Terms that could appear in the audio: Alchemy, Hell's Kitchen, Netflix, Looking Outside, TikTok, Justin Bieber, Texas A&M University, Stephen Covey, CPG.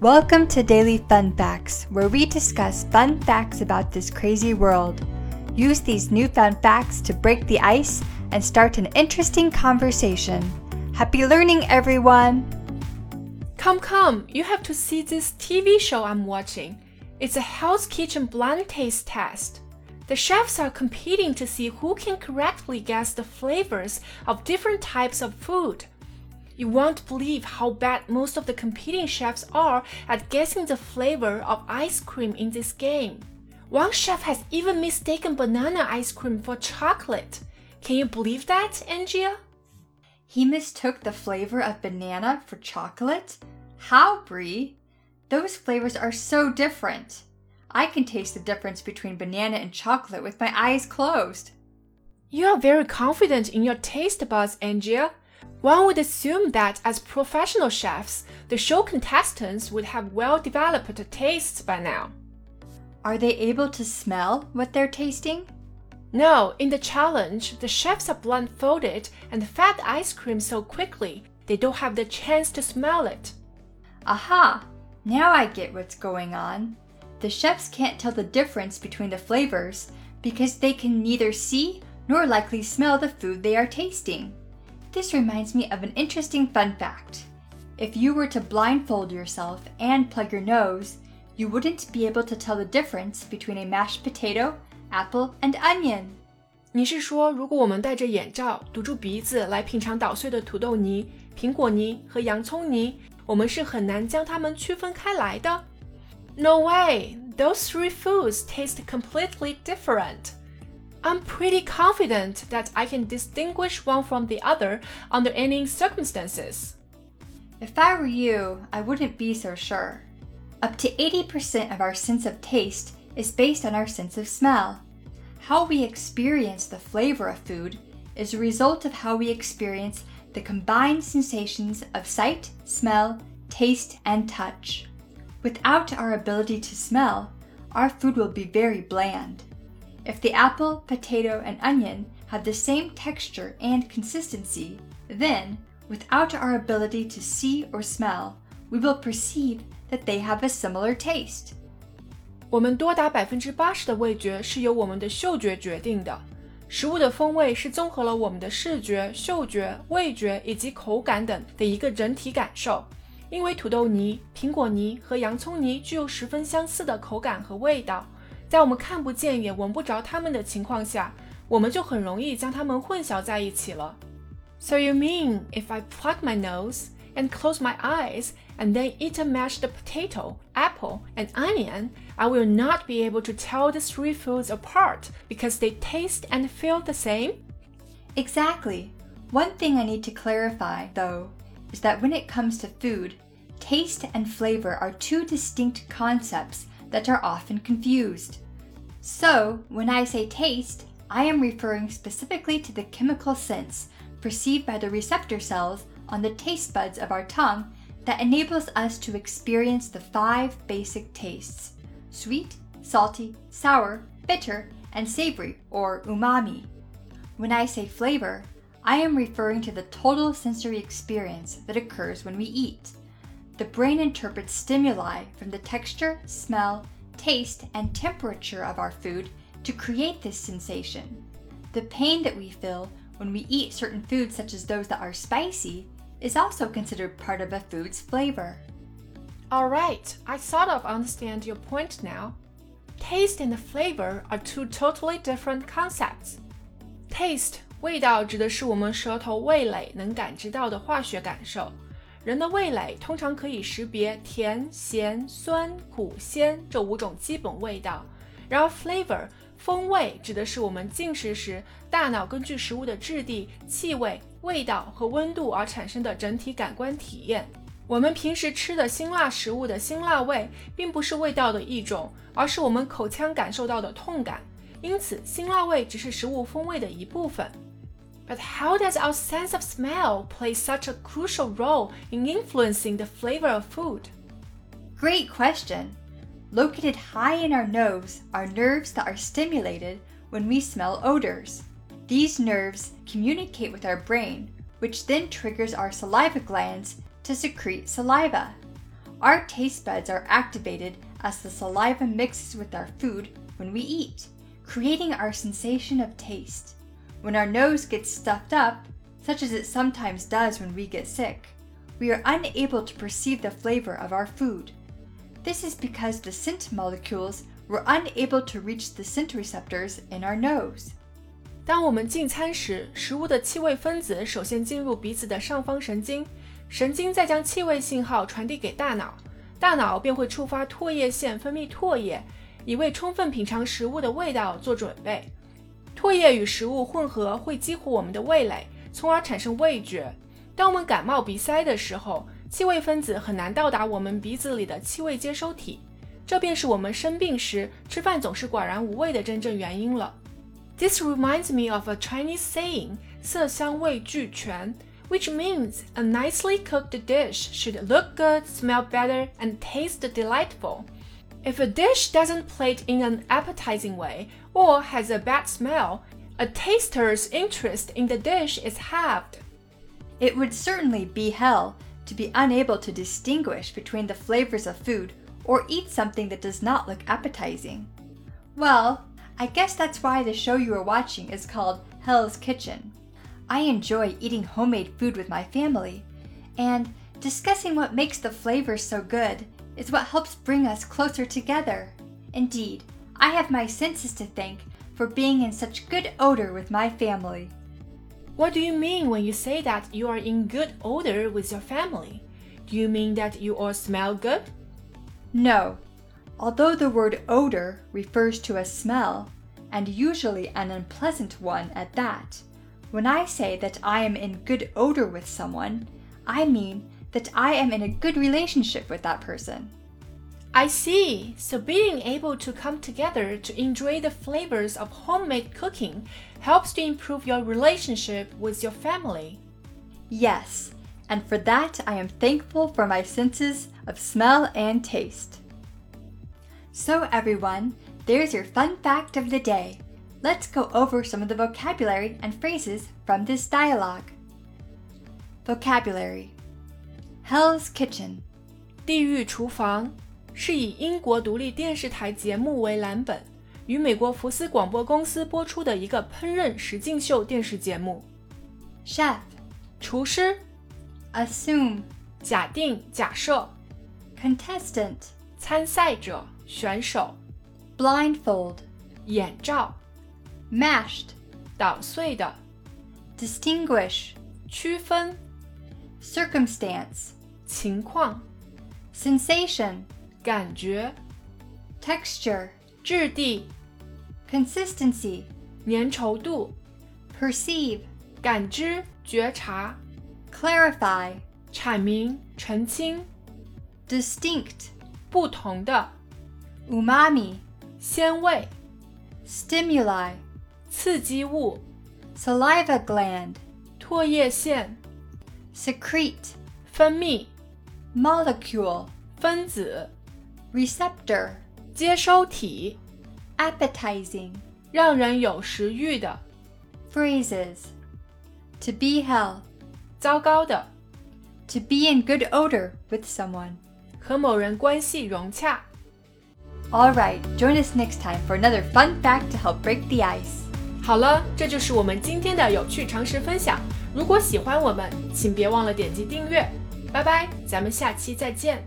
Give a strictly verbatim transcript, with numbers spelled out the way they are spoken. Welcome to Daily Fun Facts, where we discuss fun facts about this crazy world. Use these newfound facts to break the ice and start an interesting conversation. Happy learning, everyone! Come, come, you have to see this T V show I'm watching. It's a Hell's Kitchen blind taste test. The chefs are competing to see who can correctly guess the flavors of different types of food.You won't believe how bad most of the competing chefs are at guessing the flavor of ice cream in this game. One chef has even mistaken banana ice cream for chocolate. Can you believe that, Angia? He mistook the flavor of banana for chocolate? How, Bree? Those flavors are so different. I can taste the difference between banana and chocolate with my eyes closed. You are very confident in your taste buds, Angia.One would assume that as professional chefs, the show contestants would have well-developed tastes by now. Are they able to smell what they're tasting? No, in the challenge, the chefs are blindfolded and fed ice cream so quickly they don't have the chance to smell it. Aha! Now I get what's going on. The chefs can't tell the difference between the flavors because they can neither see nor likely smell the food they are tasting.This reminds me of an interesting fun fact. If you were to blindfold yourself and plug your nose, you wouldn't be able to tell the difference between a mashed potato, apple, and onion. 你是说，如果我们戴着眼罩，堵住鼻子来品尝捣碎的土豆泥、苹果泥和洋葱泥，我们是很难将它们区分开来的？ No way! Those three foods taste completely different.I'm pretty confident that I can distinguish one from the other under any circumstances. If I were you, I wouldn't be so sure. Up to eighty percent of our sense of taste is based on our sense of smell. How we experience the flavor of food is a result of how we experience the combined sensations of sight, smell, taste, and touch. Without our ability to smell, our food will be very bland.If the apple, potato, and onion have the same texture and consistency, then, without our ability to see or smell, we will perceive that they have a similar taste. 我们多达 百分之八十 的味觉是由我们的嗅觉决定的。食物的风味是综合了我们的视觉、嗅觉、味觉以及口感等的一个整体感受。因为土豆泥、苹果泥和洋葱泥具有十分相似的口感和味道。在我们看不见也闻不着它们的情况下，我们就很容易将它们混淆在一起了。So you mean if I plug my nose and close my eyes and then eat a mashed potato, apple, and onion, I will not be able to tell the three foods apart because they taste and feel the same? Exactly. One thing I need to clarify, though, is that when it comes to food, taste and flavor are two distinct concepts.That are often confused. So, when I say taste, I am referring specifically to the chemical sense perceived by the receptor cells on the taste buds of our tongue that enables us to experience the five basic tastes: sweet, salty, sour, bitter, and savory, or umami. When I say flavor, I am referring to the total sensory experience that occurs when we eat.The brain interprets stimuli from the texture, smell, taste, and temperature of our food to create this sensation. The pain that we feel when we eat certain foods such as those that are spicy is also considered part of a food's flavor. All right, I sort of understand your point now. Taste and flavor are two totally different concepts. Taste, 味道指的是我们舌头味蕾能感知到的化学感受。人的味蕾通常可以识别甜、咸、酸、苦、鲜这五种基本味道。然而 flavor 风味指的是我们进食时大脑根据食物的质地、气味、味道和温度而产生的整体感官体验。我们平时吃的辛辣食物的辛辣味并不是味道的一种，而是我们口腔感受到的痛感。因此，辛辣味只是食物风味的一部分。But how does our sense of smell play such a crucial role in influencing the flavor of food? Great question! Located high in our nose are nerves that are stimulated when we smell odors. These nerves communicate with our brain, which then triggers our saliva glands to secrete saliva. Our taste buds are activated as the saliva mixes with our food when we eat, creating our sensation of taste. When our nose gets stuffed up, such as it sometimes does when we get sick, we are unable to perceive the flavor of our food. This is because the scent molecules were unable to reach the scent receptors in our nose. 当我们进餐时，食物的气味分子首先进入鼻子的上方神经，神经再将气味信号传递给大脑，大脑便会触发唾液腺分泌唾液，以为充分品尝食物的味道做准备。唾液与食物混合会激活我们的味蕾，从而产生味觉。当我们感冒鼻塞的时候，气味分子很难到达我们鼻子里的气味接收体，这便是我们生病时吃饭总是寡然无味的真正原因了。This reminds me of a Chinese saying, 色香味俱全, which means a nicely cooked dish should look good, smell better, and taste delightful. If a dish doesn't plate in an appetizing way or has a bad smell, a taster's interest in the dish is halved. It would certainly be hell to be unable to distinguish between the flavors of food or eat something that does not look appetizing. Well,I guess that's why the show you are watching is called Hell's Kitchen. I enjoy eating homemade food with my family, and discussing what makes the flavors so good is what helps bring us closer together. Indeed, I have my senses to thank for being in such good odor with my family. What do you mean when you say that you are in good odor with your family? Do you mean that you all smell good? No.Although the word odor refers to a smell, and usually an unpleasant one at that, when I say that I am in good odor with someone, I mean that I am in a good relationship with that person. I see. So being able to come together to enjoy the flavors of homemade cooking helps to improve your relationship with your family. Yes, and for that I am thankful for my senses of smell and taste.So everyone, there's your fun fact of the day. Let's go over some of the vocabulary and phrases from this dialogue. Vocabulary. Hell's Kitchen. 地狱厨房是以英国独立电视台节目为蓝本，与美国福斯广播公司播出的一个烹饪实境秀电视节目。Chef. 厨师 Assume. 假定假设 Contestant. 参赛者选手 Blindfold 眼罩 Mashed 捣碎的 Distinguish 区分 Circumstance 情况 Sensation 感觉 Texture 质地 Consistency 粘稠度 Perceive 感知觉察 Clarify 阐明澄清 Distinct 不同的Umami 鲜味 Stimuli 刺激物 Saliva gland 唾液腺 Secrete 分泌 Molecule 分子 Receptor 接收体 Appetizing 让人有食欲的 Phrases To be hell 糟糕的 To be in good odor with someone 和某人关系融洽Alright, join us next time for another fun fact to help break the ice. 好了，这就是我们今天的有趣常识分享。如果喜欢我们，请别忘了点击订阅。拜拜，咱们下期再见。